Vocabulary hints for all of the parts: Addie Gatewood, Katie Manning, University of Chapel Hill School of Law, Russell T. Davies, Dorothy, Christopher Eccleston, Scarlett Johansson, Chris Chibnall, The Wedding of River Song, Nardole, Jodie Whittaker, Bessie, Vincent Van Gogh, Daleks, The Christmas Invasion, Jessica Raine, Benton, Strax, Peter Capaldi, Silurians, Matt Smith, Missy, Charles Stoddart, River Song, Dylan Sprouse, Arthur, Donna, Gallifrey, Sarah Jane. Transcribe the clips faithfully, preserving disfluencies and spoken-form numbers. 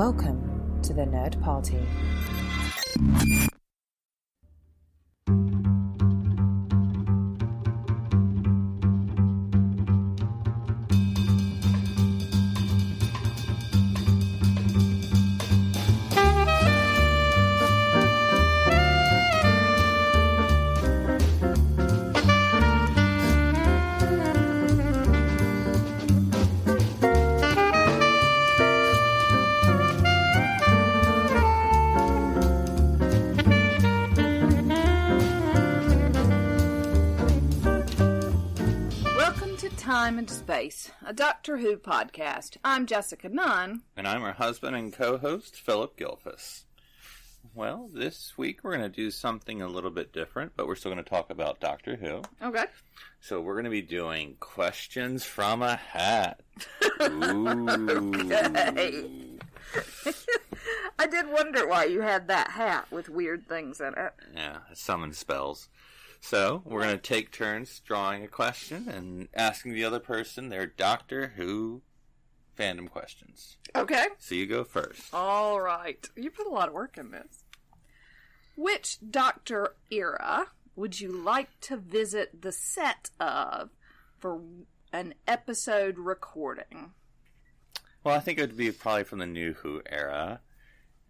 Welcome to the Nerd Party. And Space, a Doctor Who podcast. I'm Jessica Nunn. And I'm her husband and co-host, Philip Gilfus. Well, this week we're going to do something a little bit different, but we're still going to talk about Doctor Who. Okay. So we're going to be doing questions from a hat. Ooh. Okay. I did wonder why you had that hat with weird things in it. Yeah, summon spells. So, we're going to take turns drawing a question and asking the other person their Doctor Who fandom questions. Okay. So you go first. All right. You put a lot of work in this. Which Doctor era would you like to visit the set of for an episode recording? Well, I think it would be probably from the New Who era.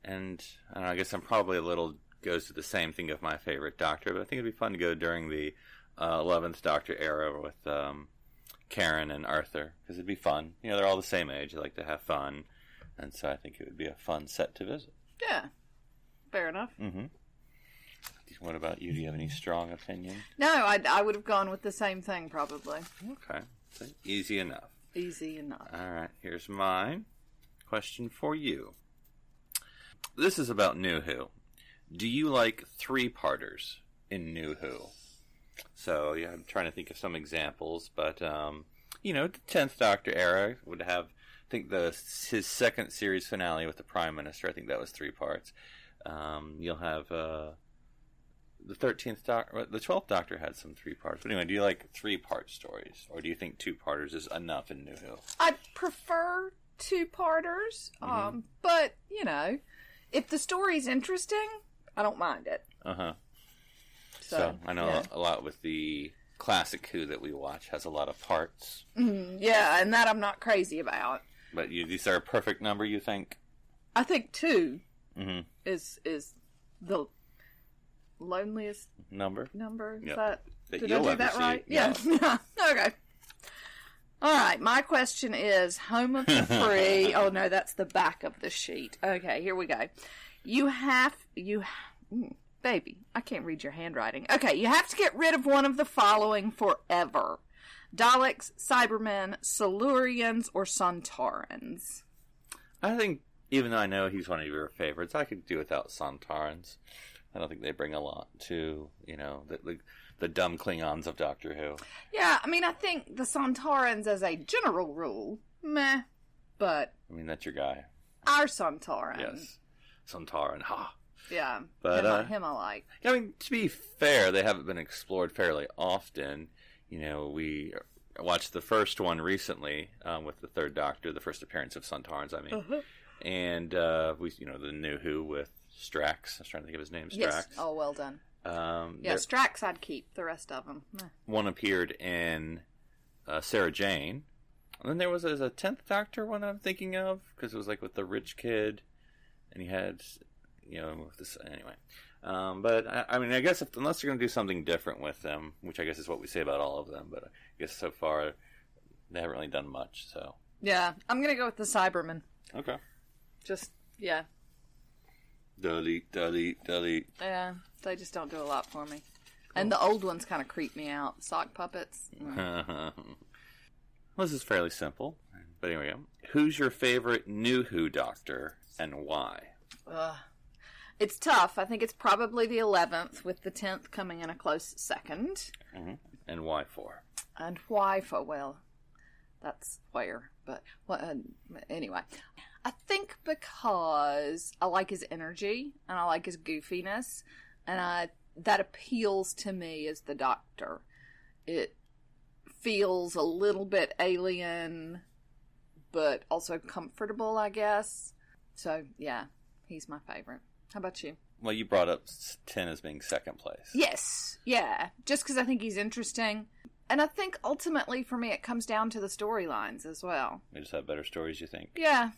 And I don't know, I guess I'm probably a little... goes to the same thing of my favorite Doctor, but I think it'd be fun to go during the uh, eleventh Doctor era with um, Karen and Arthur, because it'd be fun. You know, they're all the same age. They like to have fun, and so I think it would be a fun set to visit. Yeah. Fair enough. Mm-hmm. What about you? Do you have any strong opinion? No, I, I would have gone with the same thing, probably. Okay. So easy enough. Easy enough. All right. Here's mine. Question for you. This is about New Who. Do you like three-parters in New Who? So, yeah, I'm trying to think of some examples, but, um, you know, the tenth Doctor era would have, I think, the his second series finale with the Prime Minister, I think that was three parts. Um, you'll have uh, the thirteenth Doctor, the twelfth Doctor had some three parts. But anyway, do you like three-part stories, or do you think two-parters is enough in New Who? I prefer two-parters, um, mm-hmm. but, you know, if the story's interesting... I don't mind it. Uh-huh. So, so I know yeah. a lot with the classic Who that we watch has a lot of parts. Mm, yeah, and that I'm not crazy about. But you, is there a perfect number, you think? I think two mm-hmm. is is the loneliest number. Number? Yep. Is that, that did I do that right? Yeah. yeah. Okay. All right, my question is, home of the free... oh, no, that's the back of the sheet. Okay, here we go. You have, you, baby, I can't read your handwriting. Okay, you have to get rid of one of the following forever. Daleks, Cybermen, Silurians, or Sontarans. I think, even though I know he's one of your favorites, I could do without Sontarans. I don't think they bring a lot to, you know, the, the, the dumb Klingons of Doctor Who. Yeah, I mean, I think the Sontarans as a general rule, meh, but... I mean, that's your guy. Our Sontarans. Yes. Sontaran, ha. Yeah, but, him, uh, him I like. I mean, to be fair, they haven't been explored fairly often. You know, we watched the first one recently um, with the third Doctor, the first appearance of Sontarans, I mean. Uh-huh. And, uh, we, you know, the New Who with Strax. I was trying to think of his name, Strax. Yes. Oh, well done. Um, yeah, Strax I'd keep, the rest of them. One appeared in uh, Sarah Jane. And then there was, there was a tenth Doctor one I'm thinking of, because it was like with the rich kid. And he had, you know, this anyway. Um, but, I, I mean, I guess if, unless you're going to do something different with them, which I guess is what we say about all of them, but I guess so far they haven't really done much, so. Yeah, I'm going to go with the Cybermen. Okay. Just, yeah. Delete, delete, delete. Yeah, they just don't do a lot for me. Cool. And the old ones kind of creep me out. Sock puppets. Mm. Well, this is fairly simple. But anyway, who's your favorite New Who Doctor? And why? Uh, it's tough. I think it's probably the eleventh, with the tenth coming in a close second. Mm-hmm. And why for? And why for? Well, that's where. But well, uh, anyway, I think because I like his energy, and I like his goofiness, and I, that appeals to me as the Doctor. It feels a little bit alien, but also comfortable, I guess. So, yeah, he's my favourite. How about you? Well, you brought up ten as being second place. Yes, yeah, just because I think he's interesting. And I think ultimately for me it comes down to the storylines as well. We just have better stories, you think? Yeah,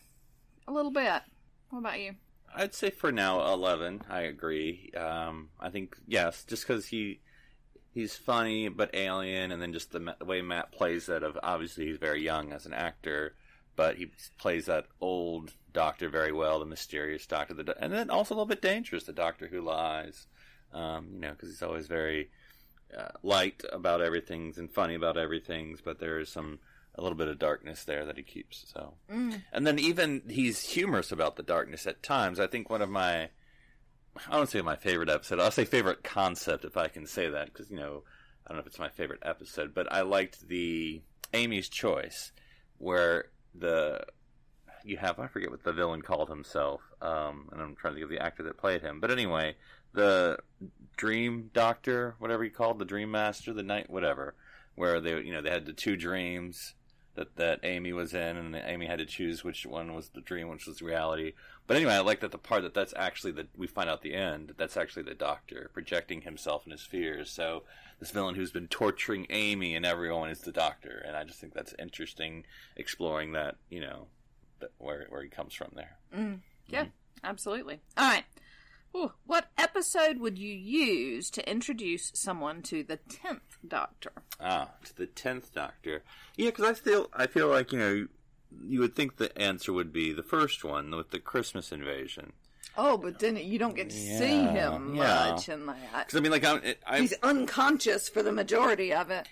a little bit. What about you? I'd say for now eleven, I agree. Um, I think, yes, just because he... He's funny, but alien, and then just the way Matt plays that of, obviously he's very young as an actor, but he plays that old doctor very well, the mysterious doctor, the do- and then also a little bit dangerous, the Doctor Who lies, um, you know, because he's always very uh, light about everything and funny about everything, but there is some, a little bit of darkness there that he keeps, so. Mm. And then even he's humorous about the darkness at times. I think one of my... I don't say my favorite episode. I'll say favorite concept if I can say that, because, you know, I don't know if it's my favorite episode, but I liked the Amy's Choice, where the, you have, I forget what the villain called himself, um, and I'm trying to think of the actor that played him, but anyway, the Dream Doctor, whatever he called, the Dream Master, the Night, whatever, where they, you know, they had the two dreams that, that Amy was in, and Amy had to choose which one was the dream, which was reality. But anyway, I like that the part that that's actually the, we find out at the end, that that's actually the Doctor projecting himself and his fears. So this villain who's been torturing Amy and everyone is the Doctor. And I just think that's interesting, exploring that, you know, that where, where he comes from there. Mm. Yeah, mm. Absolutely. All right. Ooh, what episode would you use to introduce someone to the tenth Doctor? Ah, to the tenth Doctor. Yeah, because I feel, I feel like, you know, you would think the answer would be the first one with the Christmas invasion. Oh, but then you don't get to yeah, see him yeah. much in that. Because, I mean, like, I'm, I'm, he's unconscious for the majority of it.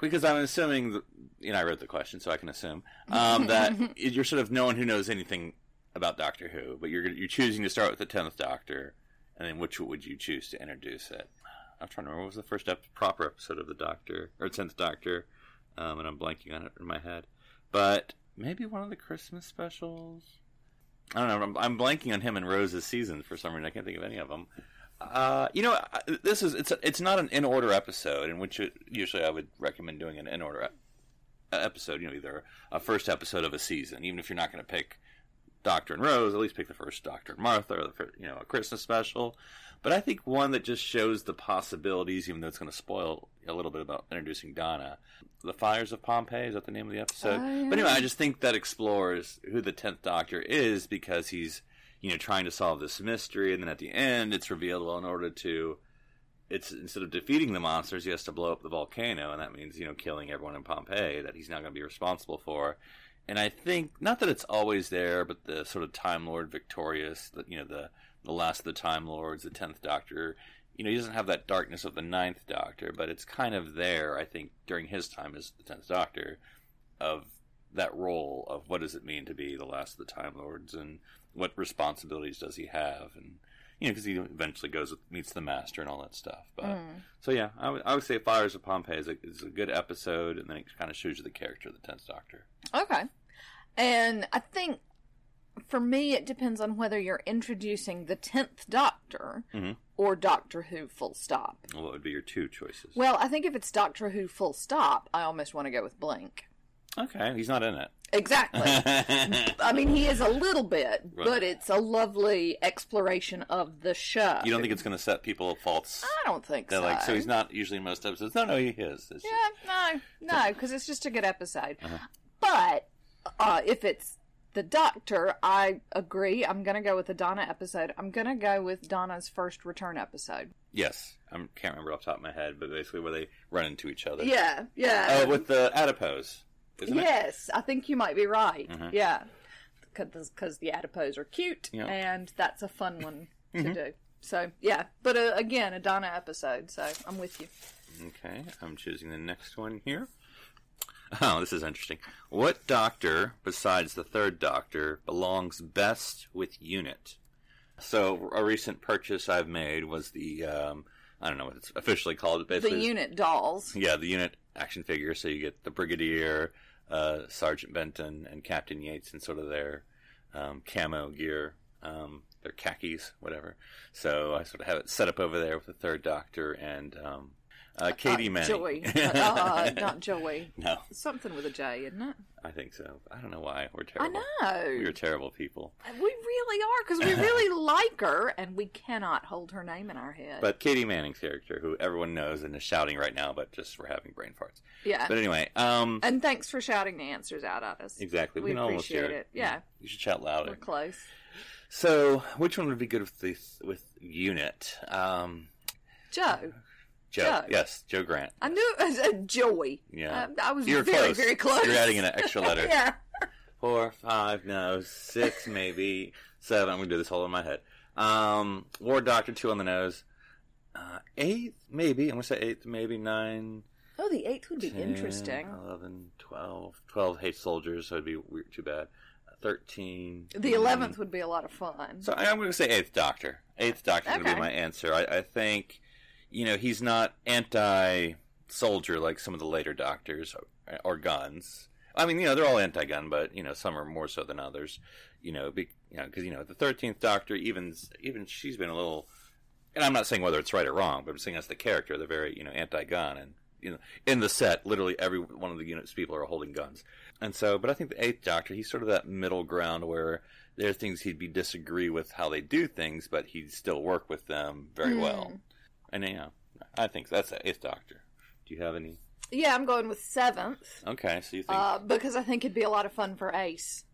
Because I'm assuming, the, you know, I wrote the question, so I can assume, um, that you're sort of no one who knows anything about Doctor Who, but you're you're choosing to start with the tenth Doctor, and then which would you choose to introduce it? I'm trying to remember what was the first ep- proper episode of the Doctor, or tenth Doctor, um, and I'm blanking on it in my head. But maybe one of the Christmas specials? I don't know, I'm, I'm blanking on him and Rose's season for some reason, I can't think of any of them. Uh, you know, this is it's a, it's not an in-order episode, in which it, usually I would recommend doing an in-order ep- episode, you know, either a first episode of a season, even if you're not going to pick Doctor and Rose, at least pick the first Doctor and Martha, or the first, you know, a Christmas special. But I think one that just shows the possibilities, even though it's going to spoil a little bit about introducing Donna. The Fires of Pompeii, is that the name of the episode? Uh, but anyway, I just think that explores who the tenth Doctor is, because he's, you know, trying to solve this mystery, and then at the end it's revealed, well, in order to, it's instead of defeating the monsters, he has to blow up the volcano, and that means, you know, killing everyone in Pompeii that he's not going to be responsible for. And I think, not that it's always there, but the sort of Time Lord victorious, the, you know, the, the last of the Time Lords, the tenth Doctor, you know, he doesn't have that darkness of the ninth Doctor, but it's kind of there, I think, during his time as the tenth Doctor, of that role of what does it mean to be the last of the Time Lords, and what responsibilities does he have, and, you know, because he eventually goes with, meets the Master and all that stuff. But mm. So, yeah, I would, I would say Fires of Pompeii is a, is a good episode, and then it kind of shows you the character of the tenth Doctor. Okay. And I think, for me, it depends on whether you're introducing the tenth Doctor mm-hmm. or Doctor Who full stop. Well, what would be your two choices? Well, I think if it's Doctor Who full stop, I almost want to go with Blink. Okay, he's not in it. Exactly. I mean, he is a little bit, right. But it's a lovely exploration of the show. You don't think it's going to set people false? I don't think so. Like, so he's not usually in most episodes. No, no, he is. It's yeah, just... no, no, because it's just a good episode. Uh-huh. But uh, if it's the Doctor, I agree. I'm going to go with the Donna episode. I'm going to go with Donna's first return episode. Yes. I can't remember off the top of my head, but basically where they run into each other. Yeah, yeah. Uh, with the Adipose, isn't yes, it? I think you might be right. Uh-huh. Yeah. Because the Adipose are cute, yeah. And that's a fun one to mm-hmm. do. So, yeah. But uh, again, a Donna episode, so I'm with you. Okay. I'm choosing the next one here. Oh, this is interesting. What Doctor, besides the third Doctor, belongs best with UNIT? So, a recent purchase I've made was the, um, I don't know what it's officially called. Basically, the UNIT dolls. Yeah, the UNIT action figures. So, you get the Brigadier, uh, Sergeant Benton, and Captain Yates in sort of their um, camo gear, um, their khakis, whatever. So, I sort of have it set up over there with the third Doctor and... Um, Uh, Katie Manning. Joey. Uh, not Joey. No. Something with a J, isn't it? I think so. I don't know why. We're terrible. I know. We're terrible people. We really are, because we really like her, and we cannot hold her name in our head. But Katie Manning's character, who everyone knows and is shouting right now, but just for having brain farts. Yeah. But anyway. Um, and thanks for shouting the answers out at us. Exactly. We, we can appreciate almost hear it. it. Yeah. You should shout louder. We're close. So, which one would be good with the, with unit? Um, Joe. Joe. Joe, yes, Joe Grant. I knew it was a Joey. Yeah. I, I was You're very, close. very close. You're adding an extra letter. Yeah. Four, five, no, six, maybe seven. I'm going to do this whole in my head. Um, War Doctor, two on the nose. Uh, eighth, maybe. I'm going to say eighth, maybe nine. Oh, the eighth would be ten, interesting. eleven, twelve. twelve hate soldiers, so it would be weird, too bad. thirteen. The eleventh would be a lot of fun. So I'm going to say eighth Doctor. eighth Doctor is okay. going to be my answer. I, I think... You know, he's not anti-soldier like some of the later doctors, or, or guns. I mean, you know, they're all anti-gun, but, you know, some are more so than others. You know, because, you know, you know, the thirteenth Doctor, even even she's been a little... And I'm not saying whether it's right or wrong, but I'm saying that's the character. They're very, you know, anti-gun. And, you know, in the set, literally every one of the unit's people are holding guns. And so, but I think the eighth Doctor, he's sort of that middle ground where... There are things he'd be disagree with how they do things, but he'd still work with them very mm. well. And yeah, I think that's the eighth Doctor. Do you have any? Yeah, I'm going with seventh. Okay, so you think... Uh, because I think it'd be a lot of fun for Ace.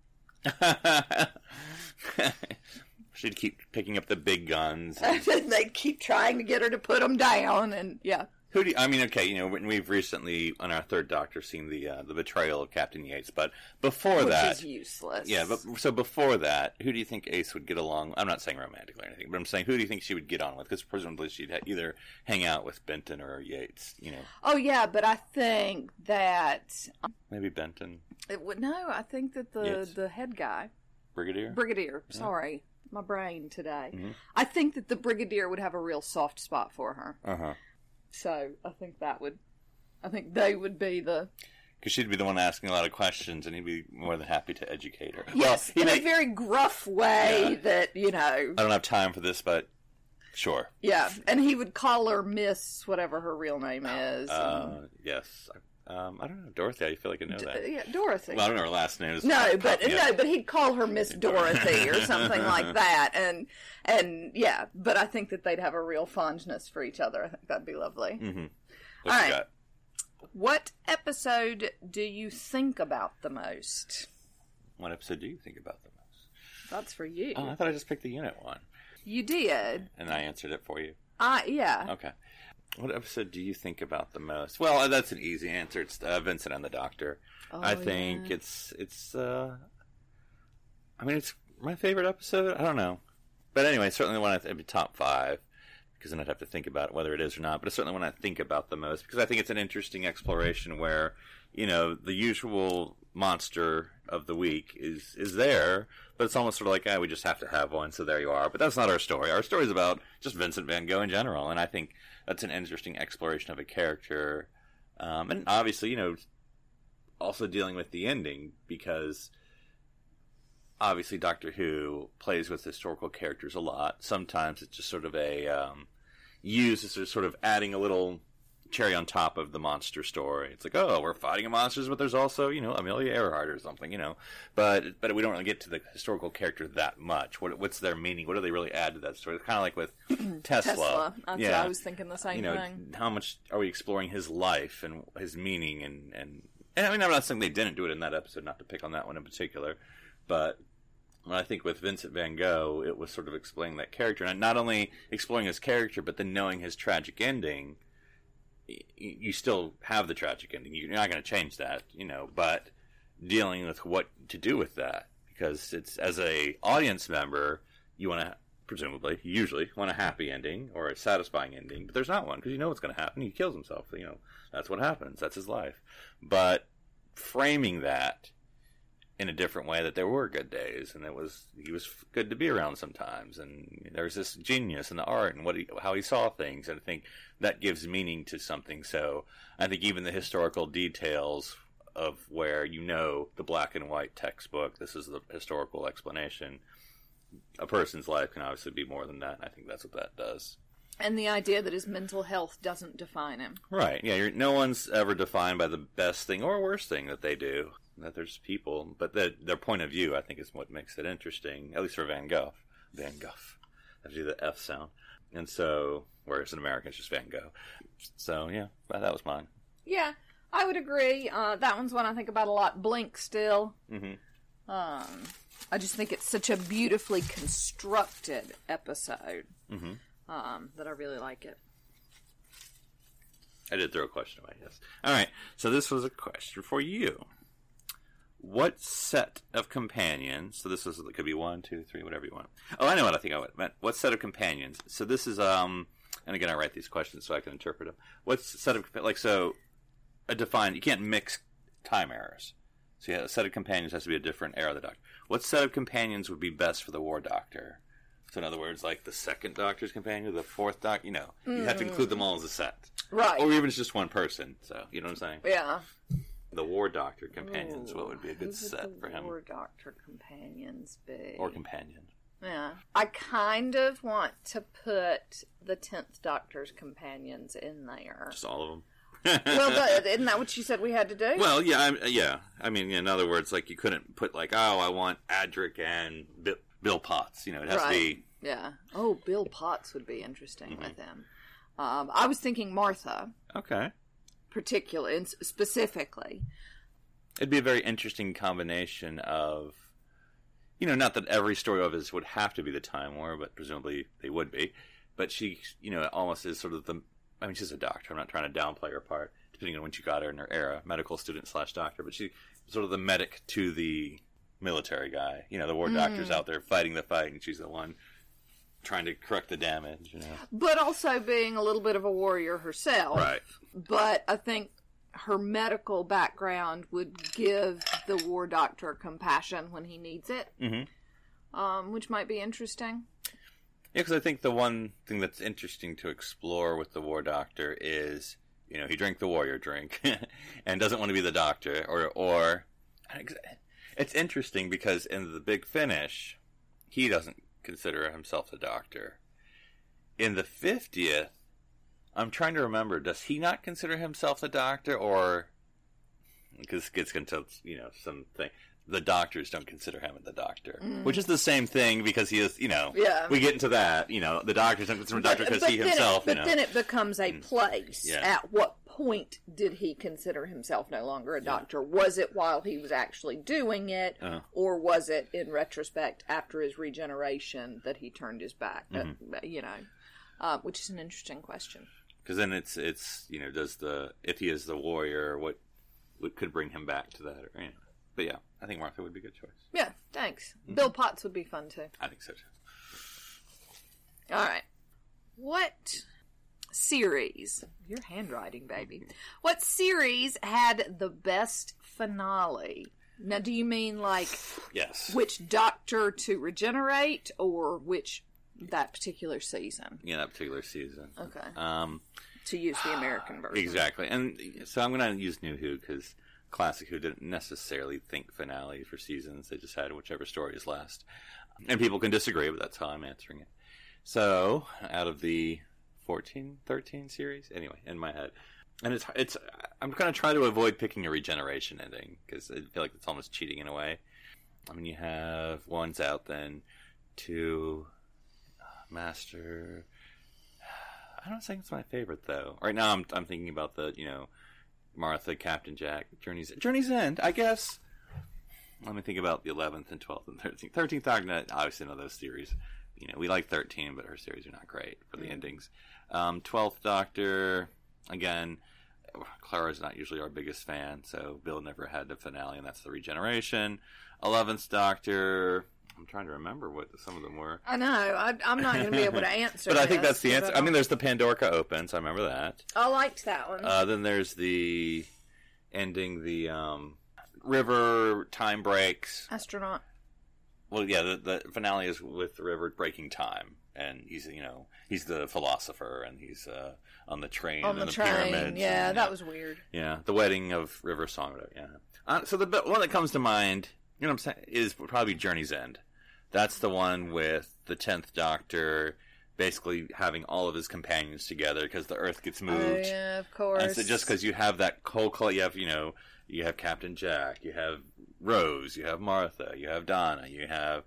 She'd keep picking up the big guns. And... They'd keep trying to get her to put them down, and yeah. Who do you, I mean, okay, you know, we've recently, on our third Doctor, seen the uh, the betrayal of Captain Yates, but before Which that... Which is useless. Yeah, but so before that, who do you think Ace would get along? I'm not saying romantically or anything, but I'm saying who do you think she would get on with? Because presumably she'd ha- either hang out with Benton or Yates, you know. Oh, yeah, but I think that... Um, Maybe Benton. It would, no, I think that the, Yates. the head guy... Brigadier? Brigadier, yeah. Sorry. My brain today. Mm-hmm. I think that the Brigadier would have a real soft spot for her. Uh-huh. So I think that would, I think they would be the... Because she'd be the one asking a lot of questions, and he'd be more than happy to educate her. Yes, well, in may... a very gruff way yeah. that, you know... I don't have time for this, but sure. Yeah, and he would call her Miss whatever her real name is. Uh, and... Yes, um, I don't know, Dorothy, I feel like I know D- that. Yeah, Dorothy. Well, I don't know her last name. It's no, but no, but he'd call her Miss Dorothy or something like that, and... And, yeah, but I think that they'd have a real fondness for each other. I think that'd be lovely. Mm-hmm. All right. Got? What episode do you think about the most? What episode do you think about the most? That's for you. Oh, I thought I just picked the unit one. You did. And I answered it for you. Uh, yeah. Okay. What episode do you think about the most? Well, that's an easy answer. It's uh, Vincent and the Doctor. Oh, I think yeah. it's, it's, uh, I mean, it's my favorite episode. I don't know. But anyway, certainly one I'd be top five, because then I'd have to think about whether it is or not. But it's certainly one I think about the most, because I think it's an interesting exploration where, you know, the usual monster of the week is, is there, but it's almost sort of like, ah, we just have to have one, so there you are. But that's not our story. Our story is about just Vincent Van Gogh in general, and I think that's an interesting exploration of a character. Um, and obviously, you know, also dealing with the ending, because... Obviously, Doctor Who plays with historical characters a lot. Sometimes it's just sort of a um, used as sort of adding a little cherry on top of the monster story. It's like, oh, we're fighting monsters, but there's also, you know, Amelia Earhart or something, you know. But but we don't really get to the historical character that much. What What's their meaning? What do they really add to that story? It's kind of like with Tesla. Tesla. That's yeah. what I was thinking the same you know, thing. How much are we exploring his life and his meaning? And, and, and I mean, I'm not saying they didn't do it in that episode, not to pick on that one in particular, but... I think with Vincent Van Gogh, it was sort of explaining that character. And not only exploring his character, but then knowing his tragic ending, you still have the tragic ending. You're not going to change that, you know, but dealing with what to do with that. Because it's as a audience member, you want to, presumably, usually, want a happy ending or a satisfying ending. But there's not one, because you know what's going to happen. He kills himself. You know, that's what happens. That's his life. But framing that... in a different way, that there were good days, and it was he was good to be around sometimes, and there's this genius in the art and what he, how he saw things, and I think that gives meaning to something. So I think even the historical details of where, you know, the black and white textbook, this is the historical explanation, a person's life can obviously be more than that, and I think that's what that does. And the idea that his mental health doesn't define him. Right, yeah, you're, no one's ever defined by the best thing or worst thing that they do. That there's people, but the, their point of view, I think, is what makes it interesting, at least for Van Gogh. Van Gogh. I have to do the F sound. And so, whereas in America, it's just Van Gogh. So, yeah, that was mine. Yeah, I would agree. Uh, that one's one I think about a lot. Blink still. Mm-hmm. Um, I just think it's such a beautifully constructed episode. Mm-hmm. Um, that I really like it. I did throw a question away, yes. All right, so this was a question for you. What set of companions... So this is, it could be one, two, three, whatever you want. Oh, I know what I think I meant. What set of companions? So this is... um, and again, I write these questions so I can interpret them. What set of... Like, so, a defined... You can't mix time eras. So yeah, a set of companions has to be a different era of the Doctor. What set of companions would be best for the War Doctor? So in other words, like the second Doctor's companion, the fourth Doctor, you know, mm. you have to include them all as a set. Right. Or even it's just one person, so, you know what I'm saying? Yeah. The War Doctor companions, ooh, what would be a good set for him? War Doctor companions be? Or companion. Yeah. I kind of want to put the tenth Doctor's companions in there. Just all of them? Well, but isn't that what you said we had to do? Well, yeah, I, yeah. I mean, in other words, like, you couldn't put, like, oh, I want Adric and Bip. Bill Potts, you know, it has right. to be... Yeah. Oh, Bill Potts would be interesting mm-hmm. with him. Um, I was thinking Martha. Okay. Particularly, and specifically. It'd be a very interesting combination of, you know, not that every story of his would have to be the Time War, but presumably they would be. But she, you know, almost is sort of the... I mean, she's a doctor. I'm not trying to downplay her part, depending on when she got her in her era, medical student slash doctor. But she's sort of the medic to the... military guy, you know, the war doctor's mm. out there fighting the fight, and she's the one trying to correct the damage, you know. But also being a little bit of a warrior herself, right? But I think her medical background would give the war doctor compassion when he needs it, mm-hmm. um, which might be interesting. Yeah, because I think the one thing that's interesting to explore with the war doctor is, you know, he drank the warrior drink and doesn't want to be the doctor, or or. It's interesting because in the Big Finish, he doesn't consider himself the Doctor. In the fiftieth, I'm trying to remember, does he not consider himself the Doctor, or... Because it gets into, you know, something... The doctors don't consider him the doctor, mm. which is the same thing because he is, you know, yeah. we get into that, you know, the doctors don't consider him the doctor because he himself, it, but you know. But then it becomes a place. Yeah. At what point did he consider himself no longer a doctor? Yeah. Was it while he was actually doing it, uh-huh. or was it in retrospect after his regeneration that he turned his back, mm-hmm. uh, you know, uh, which is an interesting question. Because then it's, it's, you know, does the, if he is the warrior, what, what could bring him back to that, or, you know. But yeah, I think Martha would be a good choice. Yeah, thanks. Mm-hmm. Bill Potts would be fun too. I think so too. All right. What series, your handwriting, baby, what series had the best finale? Now, do you mean like yes. which doctor to regenerate or which that particular season? Yeah, that particular season. Okay. Um, to use the American version. Exactly. And so I'm going to use New Who because... Classic Who didn't necessarily think finale for seasons. They just had whichever story is last. And people can disagree, but that's how I'm answering it. So, out of the fourteen, thirteen series? Anyway, in my head. And it's, it's I'm going to try to avoid picking a regeneration ending, because I feel like it's almost cheating in a way. I mean, you have one's out then, two, uh, Master. I don't think it's my favorite, though. Right now, I'm I'm thinking about the, you know, Martha, Captain Jack, Journey's Journey's End, I guess. Let me think about the eleventh and twelfth and thirteenth. thirteenth Doctor, obviously none of those series. You know, we like thirteen, but her series are not great for the mm-hmm. endings. Um, twelfth Doctor, again, Clara's not usually our biggest fan, so Bill never had the finale, and that's the regeneration. eleventh Doctor... I'm trying to remember what some of them were. I know. I, I'm not going to be able to answer. But I think that's the answer. I mean, there's the Pandora Opens. I remember that. I liked that one. Uh, then there's the ending, the um, river, time breaks. Astronaut. Well, yeah, the, the finale is with the river breaking time. And he's, you know, he's the philosopher, and he's uh, on the train on the and the train. Pyramids. Yeah, and, that yeah. was weird. Yeah, the wedding of River Song. Yeah. Uh, so the one that comes to mind, you know what I'm saying, is probably Journey's End. That's the one with the tenth Doctor basically having all of his companions together because the Earth gets moved. Oh, yeah, of course. And so just because you have that cold call, you have, you know, you have Captain Jack, you have Rose, you have Martha, you have Donna, you have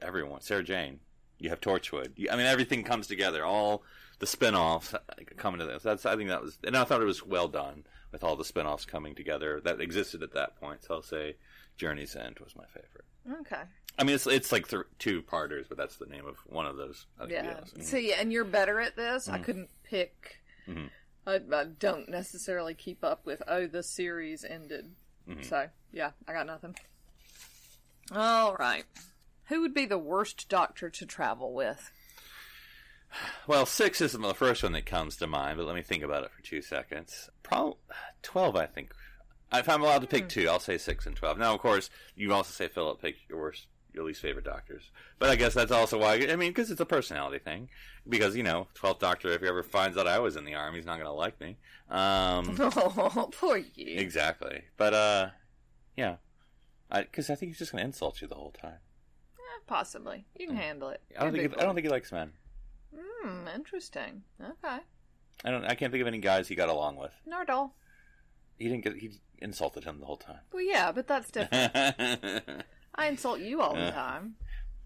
everyone, Sarah Jane, you have Torchwood. You, I mean, everything comes together. All the spinoffs coming to this. That's, I think that was, and I thought it was well done with all the spinoffs coming together that existed at that point. So I'll say Journey's End was my favorite. Okay. I mean, it's it's like th- two parters, but that's the name of one of those. I think yeah. Mm-hmm. See, and you're better at this. Mm-hmm. I couldn't pick. Mm-hmm. I, I don't necessarily keep up with, oh, the series ended. Mm-hmm. So, yeah, I got nothing. All right. Who would be the worst doctor to travel with? Well, six isn't the first one that comes to mind, but let me think about it for two seconds. Probably twelve, I think. If I'm allowed to pick two, I'll say six and twelve. Now, of course, you also say, Philip, pick your worst, your least favorite doctors. But I guess that's also why, I mean, because it's a personality thing. Because, you know, twelfth Doctor, if he ever finds out I was in the Army, he's not going to like me. Um, oh, poor you. Exactly. But, uh, yeah. Because I, I think he's just going to insult you the whole time. Eh, possibly. You can yeah. handle it. I don't, think it I don't think he likes men. Hmm, interesting. Okay. I don't. I can't think of any guys he got along with. Nardole. He didn't get... He insulted him the whole time. Well, yeah, but that's different. I insult you all the time.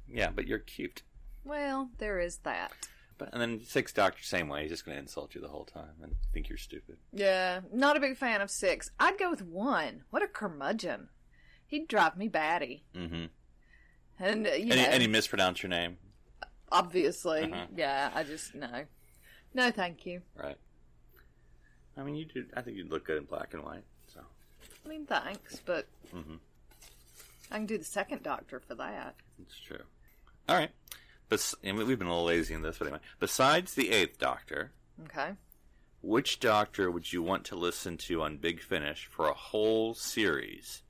Yeah, but you're cute. Well, there is that. But and then Six Doctor, same way. He's just going to insult you the whole time and think you're stupid. Yeah, not a big fan of Six. I'd go with One. What a curmudgeon. He'd drive me batty. Mm-hmm. And, uh, you and, know, he, and he mispronounced your name. Obviously. Uh-huh. Yeah, I just, no. No, thank you. Right. I mean, you do. I think you'd look good in black and white. So, I mean, thanks, but mm-hmm. I can do the second Doctor for that. That's true. All right, but and we've been a little lazy in this, but anyway. Besides the Eighth Doctor, okay, which Doctor would you want to listen to on Big Finish for a whole series,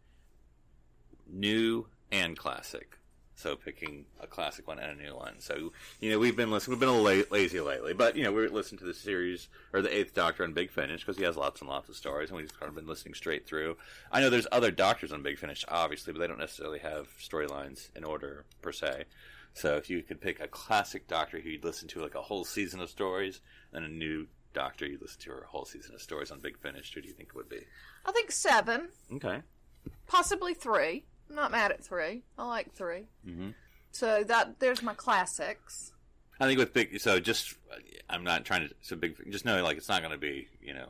new and classic? So picking a classic one and a new one. So, you know, we've been listening. We've been a little lazy lately. But, you know, we're listening to the series, or the Eighth Doctor on Big Finish, because he has lots and lots of stories, and we've just kind of been listening straight through. I know there's other Doctors on Big Finish, obviously, but they don't necessarily have storylines in order, per se. So if you could pick a classic Doctor who you'd listen to, like, a whole season of stories, and a new Doctor you'd listen to, or a whole season of stories on Big Finish, who do you think it would be? I think seven. Okay. Possibly three. I'm not mad at three. I like three. Mm-hmm. So that there's my classics. I think with big, so just I'm not trying to so big. Just know like it's not going to be you know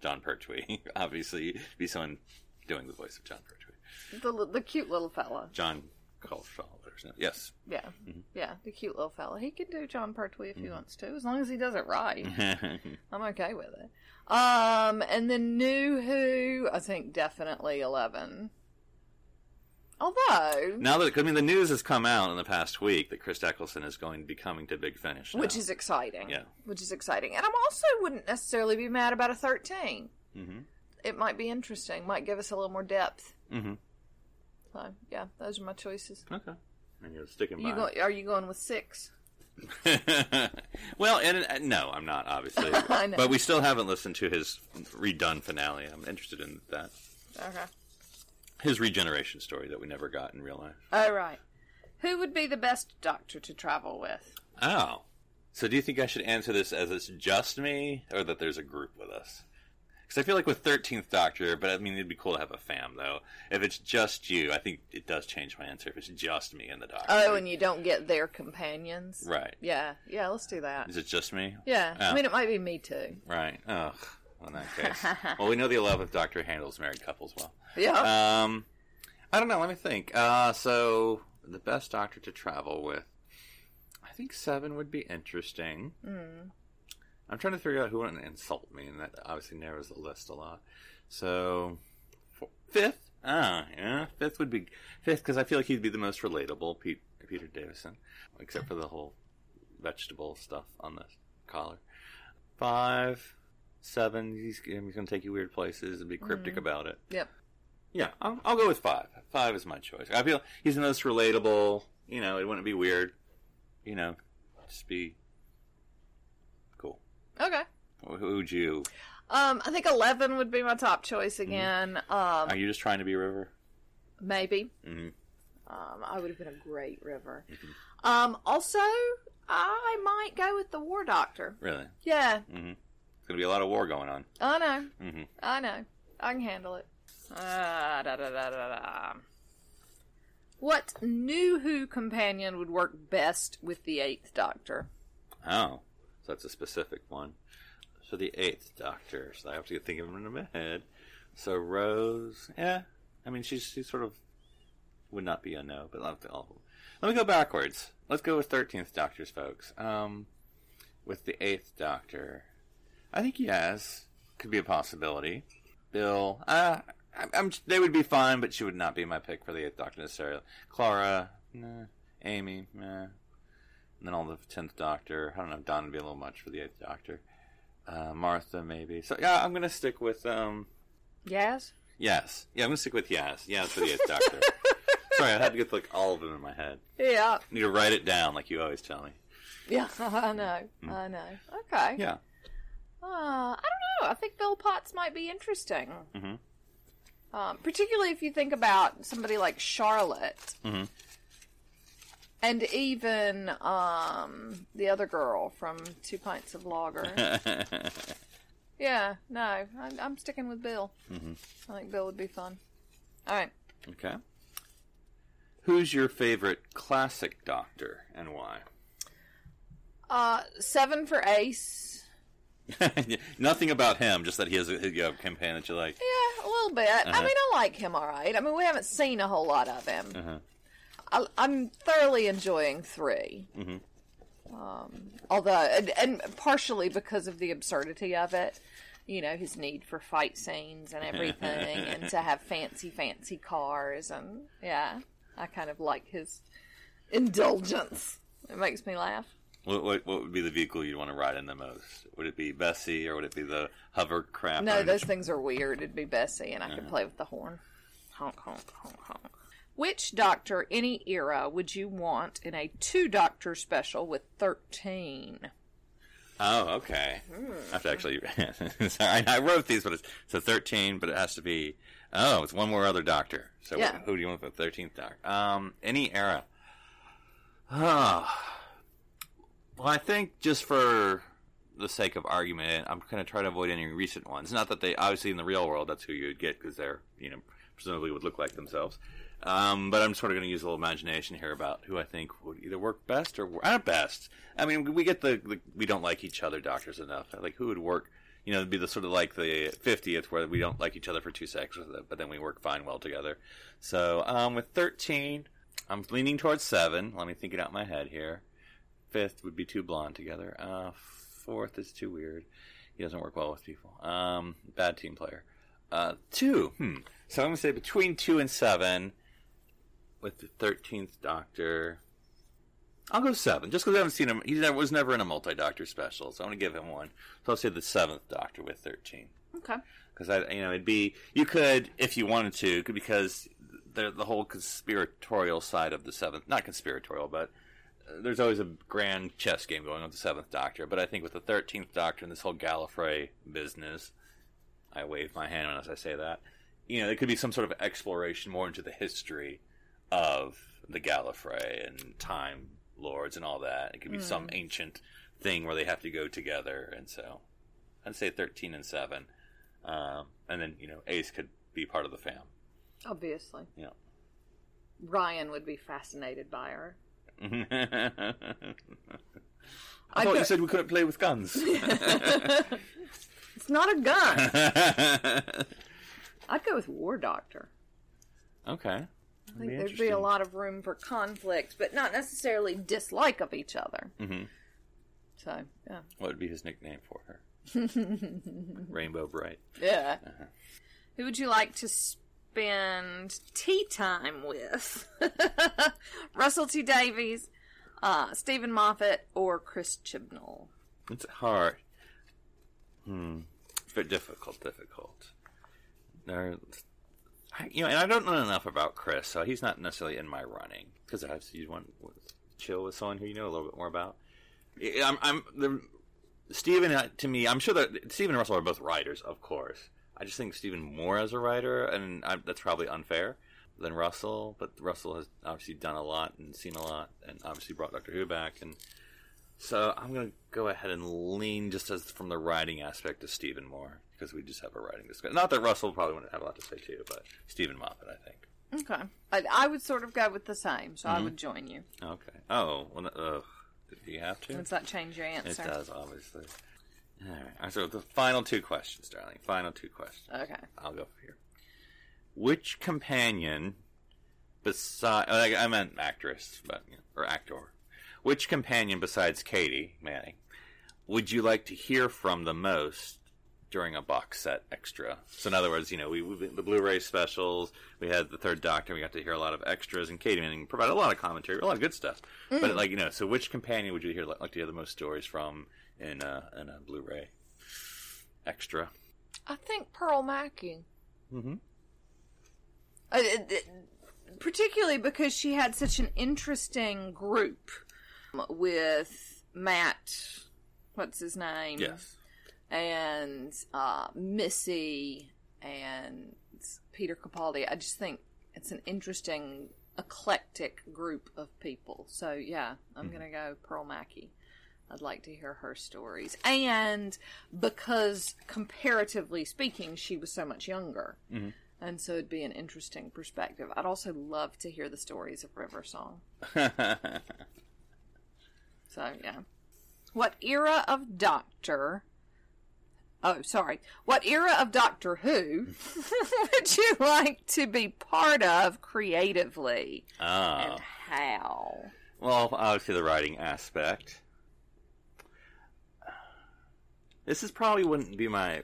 John Pertwee. Obviously, it'd be someone doing the voice of John Pertwee, the the cute little fella. John Culshaw, no, yes. Yeah, mm-hmm. yeah, the cute little fella. He can do John Pertwee if mm-hmm. he wants to, as long as he does it right. I'm okay with it. Um, and then new who? I think definitely eleven. Although... Now that, I mean, the news has come out in the past week that Chris Eccleston is going to be coming to Big Finish now. Which is exciting. Yeah. Which is exciting. And I also wouldn't necessarily be mad about a thirteen. Mm-hmm. It might be interesting. Might give us a little more depth. Mm-hmm. So, yeah, those are my choices. Okay. And you're sticking by. You go, are you going with six? Well, and, and no, I'm not, obviously. I know. But we still haven't listened to his redone finale. I'm interested in that. Okay. His regeneration story that we never got in real life. Oh, right. Who would be the best doctor to travel with? Oh. So do you think I should answer this as it's just me, or that there's a group with us? Because I feel like with thirteenth Doctor, but I mean, it'd be cool to have a fam, though. If it's just you, I think it does change my answer if it's just me and the Doctor. Oh, and you don't get their companions? Right. Yeah. Yeah, let's do that. Is it just me? Yeah. Oh. I mean, it might be me, too. Right. Ugh. Oh. In that case. Well, we know the eleventh Doctor handles married couples well. Yeah. Um, I don't know. Let me think. Uh, so, the best doctor to travel with. I think seven would be interesting. Mm. I'm trying to figure out who wouldn't insult me, and that obviously narrows the list a lot. So, four, fifth? Ah, yeah. Fifth would be... Fifth, because I feel like he'd be the most relatable, Pete, Peter Davison. Except for the whole vegetable stuff on the collar. Five... Seven, he's, he's going to take you weird places and be cryptic mm. about it. Yep. Yeah, I'll, I'll go with five. Five is my choice. I feel he's the most relatable. You know, it wouldn't be weird. You know, just be cool. Okay. Who would you? Um, I think eleven would be my top choice again. Mm. Um, Are you just trying to be River? Maybe. Mm-hmm. Um, I would have been a great River. Mm-hmm. Um, also, I might go with the War Doctor. Really? Yeah. Mm-hmm. It's going to be a lot of war going on. I know. Mm-hmm. I know. I can handle it. Ah, da, da, da, da, da. What new Who companion would work best with the Eighth Doctor? Oh, so that's a specific one. So the Eighth Doctor. So I have to think of him in my head. So Rose, yeah. I mean, she's she sort of would not be a no, but I'll, I'll, let me go backwards. Let's go with thirteenth Doctors, folks. Um, with the Eighth Doctor, I think Yaz could be a possibility. Bill, uh, I, I'm, they would be fine, but she would not be my pick for the Eighth Doctor necessarily. Clara, nah. Amy, nah. And then all the tenth Doctor. I don't know, Donna would be a little much for the Eighth Doctor. Uh, Martha, maybe. So, yeah, I'm going to stick with... Um, Yaz? Yes. Yeah, I'm going to stick with Yaz. Yaz for the Eighth Doctor. Sorry, I had to get like all of them in my head. Yeah. You need to write it down like you always tell me. Yeah, I know. Mm-hmm. I know. Okay. Yeah. Uh, I don't know. I think Bill Potts might be interesting. Mm-hmm. Um, particularly if you think about somebody like Charlotte. Mm-hmm. And even um, the other girl from Two Pints of Lager. Yeah, no, I, I'm sticking with Bill. Mm-hmm. I think Bill would be fun. All right. Okay. Who's your favorite classic Doctor and why? Uh, seven for Ace. Nothing about him, just that he has a, you know, campaign that you like. Yeah, a little bit. Uh-huh. I mean, I like him all right. I mean, we haven't seen a whole lot of him. Uh-huh. I'm thoroughly enjoying three, mm-hmm. um, although and, and partially because of the absurdity of it, you know, his need for fight scenes and everything, and to have fancy, fancy cars, and yeah, I kind of like his indulgence. It makes me laugh. What, what, what would be the vehicle you'd want to ride in the most? Would it be Bessie, or would it be the hovercraft? No, those ch- things are weird. It'd be Bessie, and I uh-huh. could play with the horn. Honk, honk, honk, honk. Which Doctor, any era, would you want in a two-Doctor special with thirteen? Oh, okay. Mm. I have to actually... Sorry, I wrote these, but it's so thirteen, but it has to be... Oh, it's one more other Doctor. So yeah. Who do you want for the thirteenth Doctor? Um, any era. Oh. Well, I think just for the sake of argument, I'm going to try to avoid any recent ones. Not that they... Obviously, in the real world, that's who you would get, because they're, you know, presumably would look like themselves. Um, but I'm sort of going to use a little imagination here about who I think would either work best or not best. I mean, we get the, the we don't like each other Doctors enough. Like, who would work, you know, it'd be the sort of like the fiftieth where we don't like each other for two seconds, but then we work fine well together. So, um, with thirteen, I'm leaning towards seven. Let me think it out in my head here. Fifth would be too blonde together. Uh, fourth is too weird. He doesn't work well with people. Um, bad team player. Uh, two. Hmm. So I'm going to say between two and seven. With the thirteenth Doctor, I'll go seven, just because I haven't seen him. He was never in a multi-Doctor special, so I'm going to give him one. So I'll say the seventh Doctor with thirteen. Okay. Because, I, you know, it'd be, you could, if you wanted to, because the, the whole conspiratorial side of the seventh, not conspiratorial, but uh, there's always a grand chess game going on with the seventh Doctor. But I think with the thirteenth Doctor and this whole Gallifrey business, I wave my hand as I say that, you know, there could be some sort of exploration more into the history of the Gallifrey and Time Lords and all that. It could be mm. some ancient thing where they have to go together. And so I'd say thirteen and seven. Um, and then, you know, Ace could be part of the fam. Obviously. Yeah. Ryan would be fascinated by her. I, I thought could... you said we couldn't play with guns. It's not a gun. I'd go with War Doctor. Okay. I think there'd be a lot of room for conflict, but not necessarily dislike of each other. Mm-hmm. So, yeah. What would be his nickname for her? Rainbow Bright. Yeah. Uh-huh. Who would you like to spend tea time with? Russell T. Davies, uh, Stephen Moffat, or Chris Chibnall? It's hard. Hmm. But difficult, difficult. There. You know, and I don't know enough about Chris, so he's not necessarily in my running because I have to want to chill with someone who you know a little bit more about. I'm, I'm the Stephen to me. I'm sure that Stephen and Russell are both writers, of course. I just think Stephen more as a writer, and I, that's probably unfair than Russell. But Russell has obviously done a lot and seen a lot, and obviously brought Doctor Who back. And So I'm going to go ahead and lean just as from the writing aspect to Stephen more, because we just have a writing discussion. Not that Russell probably wouldn't have a lot to say too, but Stephen Moffat, I think. Okay. I, I would sort of go with the same, so mm-hmm. I would join you. Okay. Oh, well, uh, do you have to? Does that change your answer? It does, obviously. All right. All right, so the final two questions, darling. Final two questions. Okay. I'll go for here. Which companion, besides... I meant actress, but you know, or actor. Which companion besides Katie Manning would you like to hear from the most during a box set extra? So in other words, you know, we, we the Blu-ray specials, we had the Third Doctor, we got to hear a lot of extras, and Katie Manning provided a lot of commentary, a lot of good stuff. Mm. But like, you know, so which companion would you hear like to hear the most stories from in a, in a Blu-ray extra? I think Pearl Mackie. Mm-hmm. Uh, particularly because she had such an interesting group with Matt, what's his name? Yes. And uh, Missy and Peter Capaldi. I just think it's an interesting, eclectic group of people. So, yeah, I'm mm-hmm. going to go Pearl Mackie. I'd like to hear her stories. And because, comparatively speaking, she was so much younger. Mm-hmm. And so it'd be an interesting perspective. I'd also love to hear the stories of River Song. So, yeah. What era of Doctor... Oh, sorry. What era of Doctor Who would you like to be part of creatively? Oh. And how? Well, obviously the writing aspect. This is probably wouldn't be my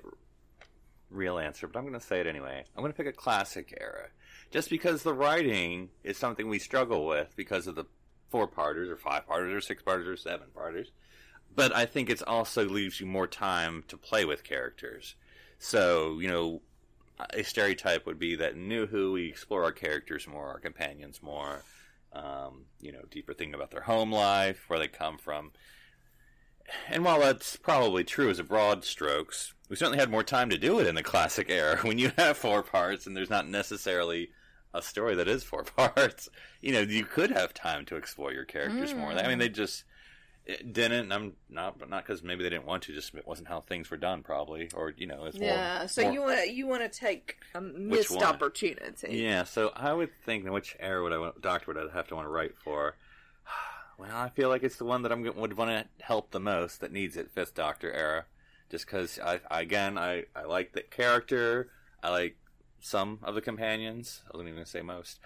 real answer, but I'm going to say it anyway. I'm going to pick a classic era. Just because the writing is something we struggle with because of the four-parters or five-parters or six-parters or seven-parters. But I think it also leaves you more time to play with characters. So, you know, a stereotype would be that in New Who, we explore our characters more, our companions more, um, you know, deeper thing about their home life, where they come from. And while that's probably true as a broad strokes, we certainly had more time to do it in the classic era when you have four parts and there's not necessarily a story that is four parts. You know, you could have time to explore your characters mm. more. I mean, they just... It didn't, and I'm not, but not because maybe they didn't want to, just it wasn't how things were done, probably, or, you know, it's more... Yeah, so more, you want to you want to take a missed opportunity. Yeah, so I would think, which era would I want, Doctor would I have to want to write for? Well, I feel like it's the one that I would want to help the most that needs it, Fifth Doctor era, just because, I, I, again, I, I like the character, I like some of the companions, I wasn't even going to say most.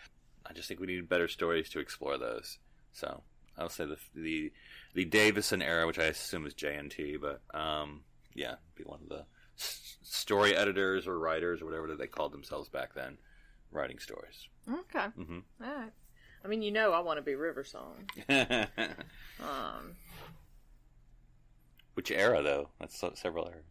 I just think we need better stories to explore those, so... I'll say the the the Davison era, which I assume is J N T, but um, yeah, be one of the s- story editors or writers or whatever that they called themselves back then, writing stories. Okay. Mm-hmm. All right. I mean, you know I want to be River Song. um, Which era, though? That's several eras.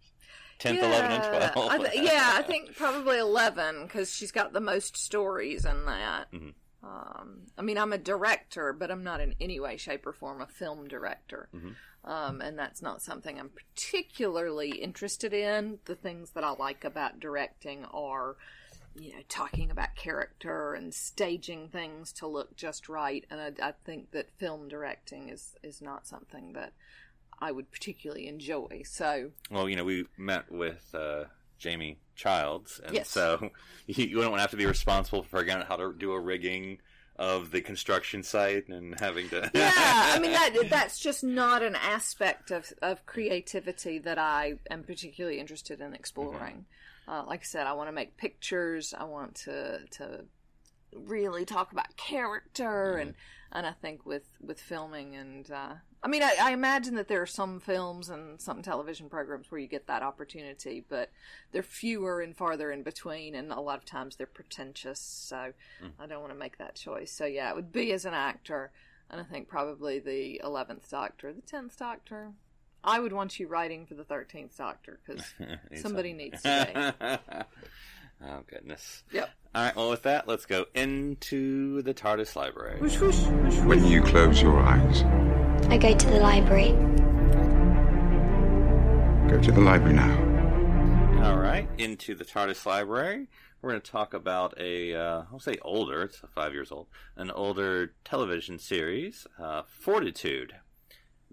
tenth, yeah, eleven, and twelve. I th- yeah, I think probably eleven, because she's got the most stories in that. Mm-hmm. Um, I mean, I'm a director, but I'm not in any way, shape, or form a film director. Mm-hmm. Um, and that's not something I'm particularly interested in. The things that I like about directing are, you know, talking about character and staging things to look just right. And I, I think that film directing is, is not something that I would particularly enjoy. So, well, you know, we met with... Uh... Jamie Childs, and yes. So you, you don't have to be responsible for figuring out how to do a rigging of the construction site and having to... Yeah, I mean, that that's just not an aspect of, of creativity that I am particularly interested in exploring. Mm-hmm. Uh, like I said, I want to make pictures, I want to to really talk about character, mm-hmm. and, and I think with, with filming and... Uh, I mean, I, I imagine that there are some films and some television programs where you get that opportunity, but they're fewer and farther in between, and a lot of times they're pretentious, so mm. I don't want to make that choice. So, yeah, it would be as an actor, and I think probably the eleventh Doctor, the tenth Doctor. I would want you writing for the thirteenth Doctor, because somebody something. needs to be. Oh, goodness. Yep. All right, well, with that, let's go into the TARDIS library. Whoosh, whoosh, whoosh, whoosh. When you close your eyes... I go to the library. Go to the library now. All right, into the TARDIS library. We're going to talk about a, uh, I'll say older, it's five years old, an older television series, uh, Fortitude.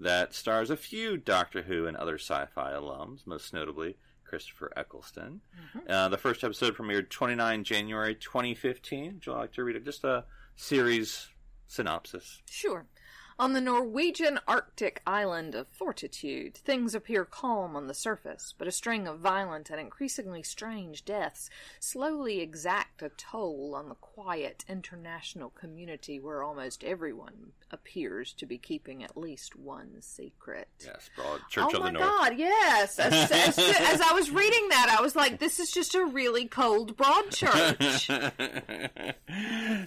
that stars a few Doctor Who and other sci-fi alums, most notably Christopher Eccleston. Mm-hmm. Uh, the first episode premiered the twenty-ninth of January twenty fifteen. Would you like to read it? Just a series synopsis. Sure. On the Norwegian Arctic island of Fortitude, things appear calm on the surface, but a string of violent and increasingly strange deaths slowly exact a toll on the quiet international community where almost everyone appears to be keeping at least one secret. Yes, broad Church on the North. Oh my God, yes. As, as, as I was reading that, I was like, this is just a really cold broad church.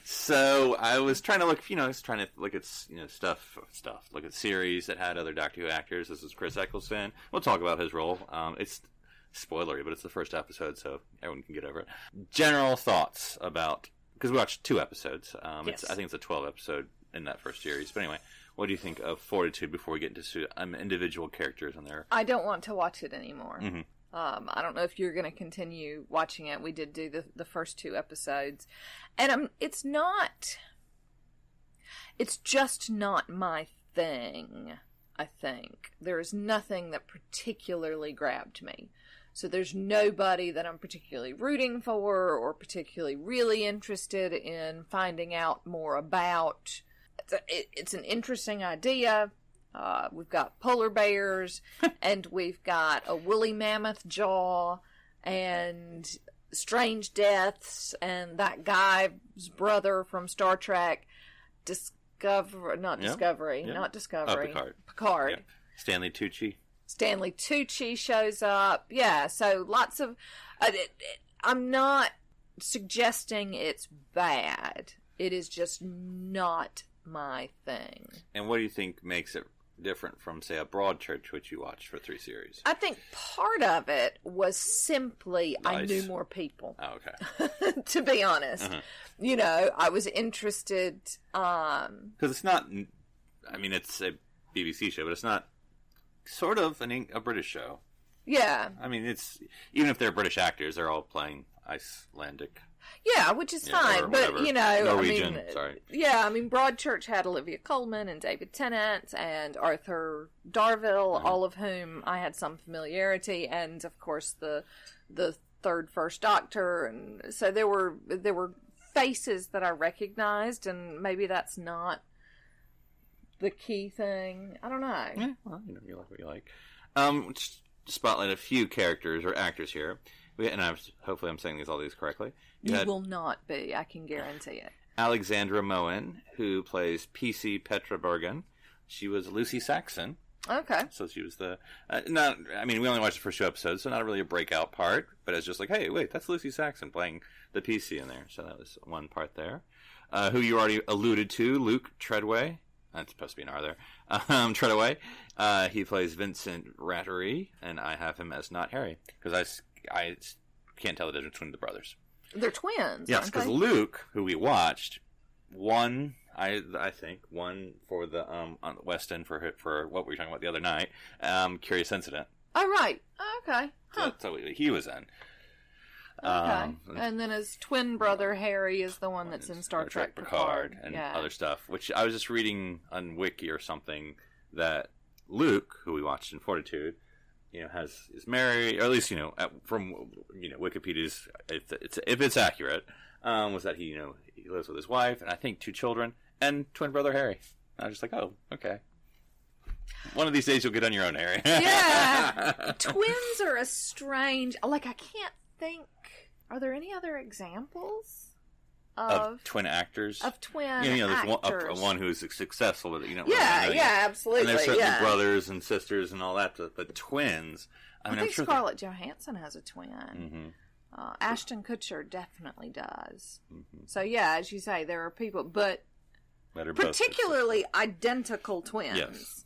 So I was trying to look, you know, I was trying to look at, you know, stuff, stuff, look at series that had other Doctor Who actors. This is Chris Eccleston. We'll talk about his role. Um, it's spoilery, but it's the first episode, so everyone can get over it. General thoughts about, because we watched two episodes. Um, yes. It's, I think it's a twelve episode in that first series. But anyway, what do you think of Fortitude before we get into um, individual characters in there? I don't want to watch it anymore. Mm-hmm. Um, I don't know if you're going to continue watching it. We did do the, the first two episodes. And um, it's not... It's just not my thing, I think. There is nothing that particularly grabbed me. So there's nobody that I'm particularly rooting for or particularly really interested in finding out more about. It's, a, it, it's an interesting idea. Uh, we've got polar bears, and we've got a woolly mammoth jaw, and strange deaths, and that guy's brother from Star Trek, Discover, not yeah. Discovery, yeah. not Discovery. Uh, Picard. Picard. Yeah. Stanley Tucci. Stanley Tucci shows up. Yeah, so lots of... Uh, it, it, I'm not suggesting it's bad. It is just not my thing. And what do you think makes it different from, say, a Broadchurch, which you watched for three series? I think part of it was simply nice. I knew more people. Oh, okay. To be honest. Uh-huh. You know, I was interested... Because um, it's not... I mean, it's a B B C show, but it's not sort of an, a British show. Yeah. I mean, it's... Even if they're British actors, they're all playing Icelandic... Yeah, which is yeah, fine, but, you know, Norwegian, I mean, sorry. Yeah, I mean, Broadchurch had Olivia Colman and David Tennant and Arthur Darvill, mm-hmm. all of whom I had some familiarity, and, of course, the the third First Doctor, and so there were there were faces that I recognized, and maybe that's not the key thing. I don't know. Yeah, well, you know, you like what you like. Um, just spotlight a few characters or actors here. We, and I've, hopefully I'm saying these all these correctly. You, you will not be. I can guarantee it. Alexandra Moen, who plays P C Petra Bergen. She was Lucy Saxon. Okay. So she was the... Uh, not. I mean, we only watched the first two episodes, so not really a breakout part. But it's just like, hey, wait, that's Lucy Saxon playing the P C in there. So that was one part there. Uh, who you already alluded to, Luke Treadway. That's supposed to be an R there. Um, Treadway. Uh, he plays Vincent Rattery, and I have him as not Harry. Because I... I can't tell the difference between the brothers. They're twins. Yes, because Luke, who we watched, one I I think one for the um on the West End for for what we were talking about the other night, um, Curious Incident. Oh right, okay. Huh. So, so he was in. Okay, um, and then his twin brother Harry is the one that's in Star Trek, Trek Picard, Picard and yeah. other stuff. Which I was just reading on Wiki or something that Luke, who we watched in Fortitude. You know, has is married, or at least you know, at, from you know Wikipedia's, if it's if it's accurate, um, was that he you know he lives with his wife and I think two children and twin brother Harry. And I was just like, oh, okay. One of these days you'll get on your own, Harry. Yeah, twins are a strange. Like I can't think. Are there any other examples? Of, of twin actors, of twin, you know, there's actors. One, a, one who's successful with it, you know. Yeah, really, yeah, absolutely. And there's certainly yeah. brothers and sisters and all that, but, but twins. I, I mean, think I'm sure Scarlett that... Johansson has a twin. Mm-hmm. Uh, Ashton Kutcher definitely does. Mm-hmm. So yeah, as you say, there are people, but particularly identical twins, yes.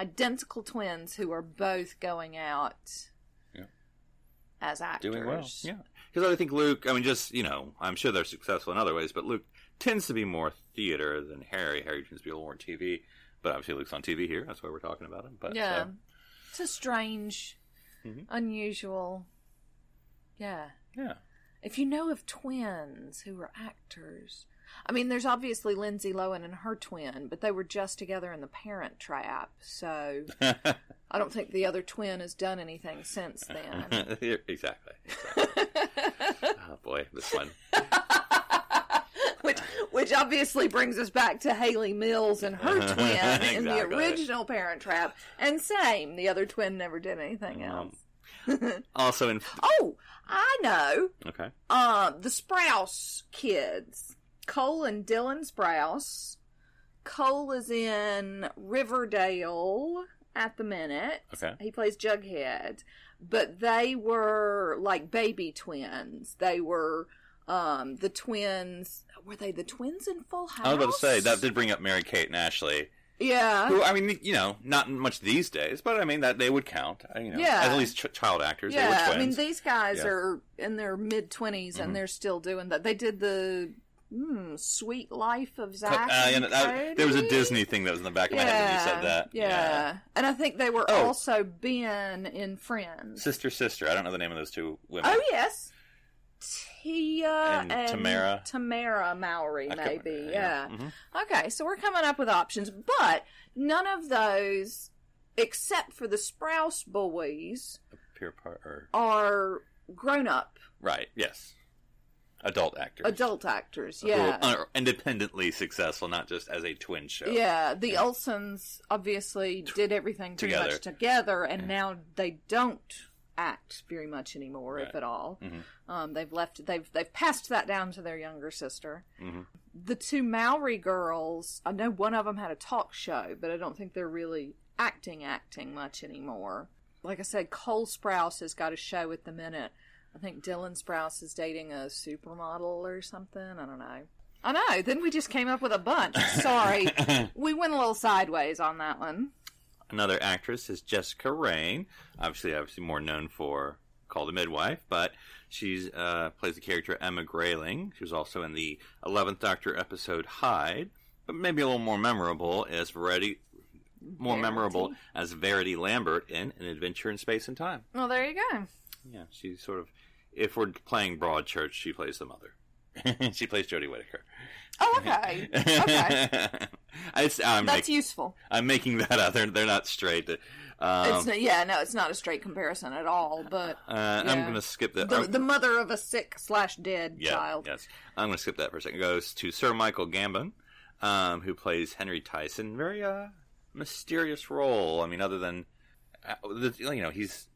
identical twins who are both going out yeah. as actors, doing well. Yeah. Because I think Luke, I mean, just, you know, I'm sure they're successful in other ways, but Luke tends to be more theater than Harry. Harry tends to be a little more T V, but obviously Luke's on T V here. That's why we're talking about him. But, yeah. So. It's a strange, mm-hmm. unusual, yeah. Yeah. If you know of twins who are actors, I mean, there's obviously Lindsay Lohan and her twin, but they were just together in The Parent Trap, so I don't think the other twin has done anything since then. exactly. exactly. Oh, boy, this one. Which which obviously brings us back to Hayley Mills and her twin exactly. in the original Parent Trap. And same, the other twin never did anything else. Um, also in... Oh, I know. Okay. Uh, the Sprouse kids. Cole and Dylan Sprouse. Cole is in Riverdale at the minute. Okay. He plays Jughead. But they were like baby twins. They were... Um, the twins, were they the twins in Full House? I was about to say, that did bring up Mary-Kate and Ashley. Yeah. Who, I mean, you know, not much these days, but I mean, that they would count, you know, yeah. as at least ch- child actors. Yeah, they were twins. I mean, these guys yeah. are in their mid-twenties mm-hmm. and they're still doing that. They did the mm, Sweet Life of Zack uh, and and I, There was a Disney thing that was in the back of yeah. my head when you said that. Yeah. yeah. And I think they were oh. also Ben in Friends. Sister, Sister. I don't know the name of those two women. Oh, yes. Tia and, and Tamara Tamara Mowry, maybe. Yeah. yeah. Mm-hmm. Okay, so we're coming up with options, but none of those, except for the Sprouse boys, Peer part, or... are grown up. Right, yes. Adult actors. Adult actors, yeah. Who are independently successful, not just as a twin show. Yeah, the yeah. Olsons obviously did everything pretty together. much together, and yeah. now they don't act very much anymore, right. if at all. Mm-hmm. Um, they've left. They've they've passed that down to their younger sister. Mm-hmm. The two Maori girls. I know one of them had a talk show, but I don't think they're really acting acting much anymore. Like I said, Cole Sprouse has got a show at the minute. I think Dylan Sprouse is dating a supermodel or something. I don't know. I know. Then we just came up with a bunch. Sorry, we went a little sideways on that one. Another actress is Jessica Raine, obviously obviously more known for Call the Midwife, but she uh, plays the character Emma Grayling. She was also in the eleventh Doctor episode Hyde, but maybe a little more memorable as Verity, more Verity. memorable as Verity Lambert in An Adventure in Space and Time. Well, there you go. Yeah, she's sort of, if we're playing Broadchurch, she plays the mother. She plays Jodie Whittaker. Oh, okay. Okay. I, I'm That's make, useful. I'm making that up. They're, they're not straight. Um, it's not, yeah, no, it's not a straight comparison at all. But uh, yeah. I'm going to skip that. The, the mother of a sick slash dead yeah, child. Yes, I'm going to skip that for a second. It goes to Sir Michael Gambon, um, who plays Henry Tyson. Very uh, mysterious role. I mean, other than uh, the, you know, he's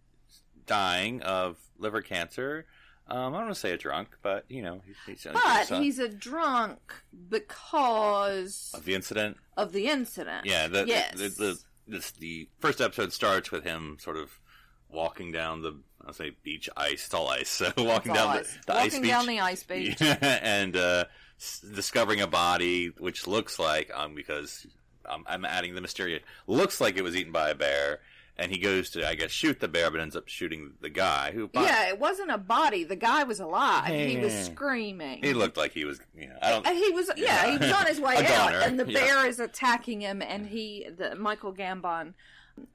dying of liver cancer. Um, I don't want to say a drunk, but, you know. He's, he's, but he's, he's a drunk because... Of the incident? Of the incident. Yeah. The, yes. The, the, the, this, the first episode starts with him sort of walking down the, I'll say beach ice, it's all ice, so walking it's down ice. The, the walking ice beach. Walking down the ice beach. Yeah, and uh, s- discovering a body, which looks like, um, because um, I'm adding the mysterious, looks like it was eaten by a bear. And he goes to, I guess, shoot the bear, but ends up shooting the guy. who. Bought. Yeah, it wasn't a body. The guy was alive. Yeah. He was screaming. He looked like he was, you know, I don't... He was, yeah, yeah he was on his way out, and the bear yeah. is attacking him, and he, the, Michael Gambon,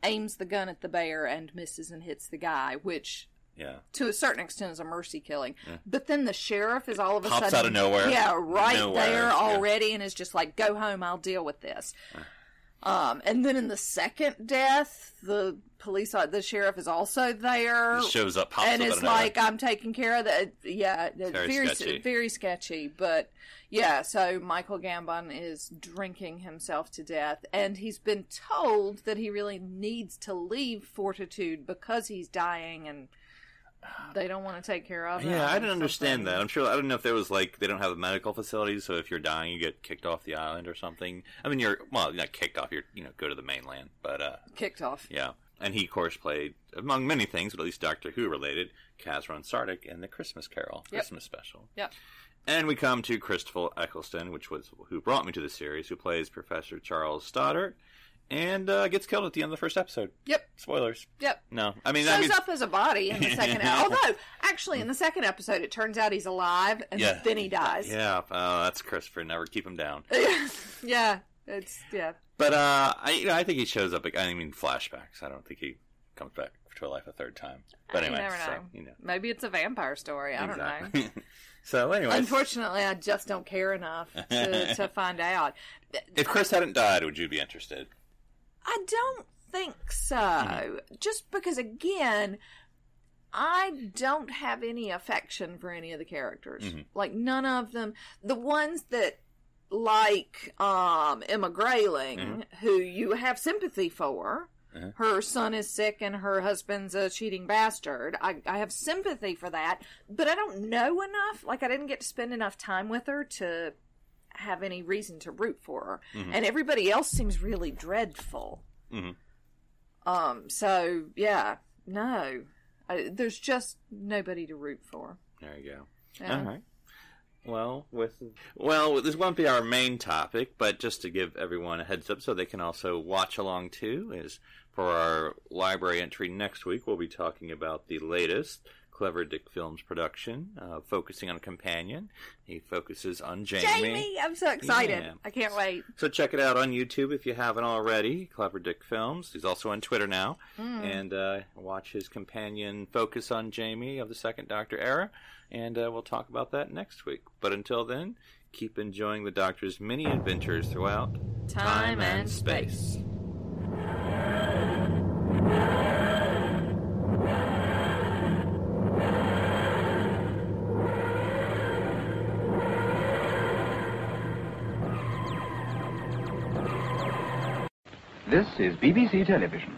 aims the gun at the bear and misses and hits the guy, which... Yeah. To a certain extent, is a mercy killing. Yeah. But then the sheriff is all of a Pops sudden... Pops out of nowhere. Yeah, right nowhere. there already, yeah. and is just like, go home, I'll deal with this. Yeah. Um, and then in the second death, the police, the sheriff is also there. He shows up, pops and up. And it's like, I'm taking care of that. Yeah, very, very sketchy. Very sketchy. But, yeah, so Michael Gambon is drinking himself to death. And he's been told that he really needs to leave Fortitude because he's dying and they don't want to take care of him. Yeah, I didn't understand that. I'm sure, I don't know if there was like, they don't have a medical facility, so if you're dying, you get kicked off the island or something. I mean, you're, well, not kicked off, you're, you know, go to the mainland, but, uh. Kicked off. Yeah. And he, of course, played, among many things, but at least Doctor Who related, Kaz Ronsardik in the Christmas Carol, yep. Christmas special. Yep. And we come to Christopher Eccleston, which was, who brought me to the series, who plays Professor Charles Stoddart. And uh, gets killed at the end of the first episode. Yep. Spoilers. Yep. No. I mean, shows I mean... up as a body in the second episode. Although, actually, in the second episode, it turns out he's alive, and yeah. then he dies. Yeah. Oh, that's Christopher. Never keep him down. yeah. It's, yeah. But, uh, I, you know, I think he shows up, I mean, flashbacks. I don't think he comes back to life a third time. But anyway, you, so, you know. Maybe it's a vampire story. I exactly. don't know. So anyway, unfortunately, I just don't care enough to, to find out. If Chris hadn't died, would you be interested? I don't think so. Mm-hmm. Just because, again, I don't have any affection for any of the characters. Mm-hmm. Like, none of them. The ones that, like um, Emma Grayling, mm-hmm. who you have sympathy for. Uh-huh. Her son is sick and her husband's a cheating bastard. I, I have sympathy for that, but I don't know enough. Like, I didn't get to spend enough time with her to have any reason to root for her. Mm-hmm. And everybody else seems really dreadful. Mm-hmm. Um. So, yeah, no. I, there's just nobody to root for. There you go. Yeah. All right. Well, with well, this won't be our main topic, but just to give everyone a heads up so they can also watch along too, is for our library entry next week, we'll be talking about the latest Clever Dick Films production, uh, focusing on Companion. He focuses on Jamie. Jamie! I'm so excited. Yeah. I can't wait. So check it out on YouTube if you haven't already, Clever Dick Films. He's also on Twitter now. Mm. And uh, watch his Companion focus on Jamie of the Second Doctor era. And uh, we'll talk about that next week. But until then, keep enjoying the Doctor's many adventures throughout time, time and, and space. space. This is B B C Television.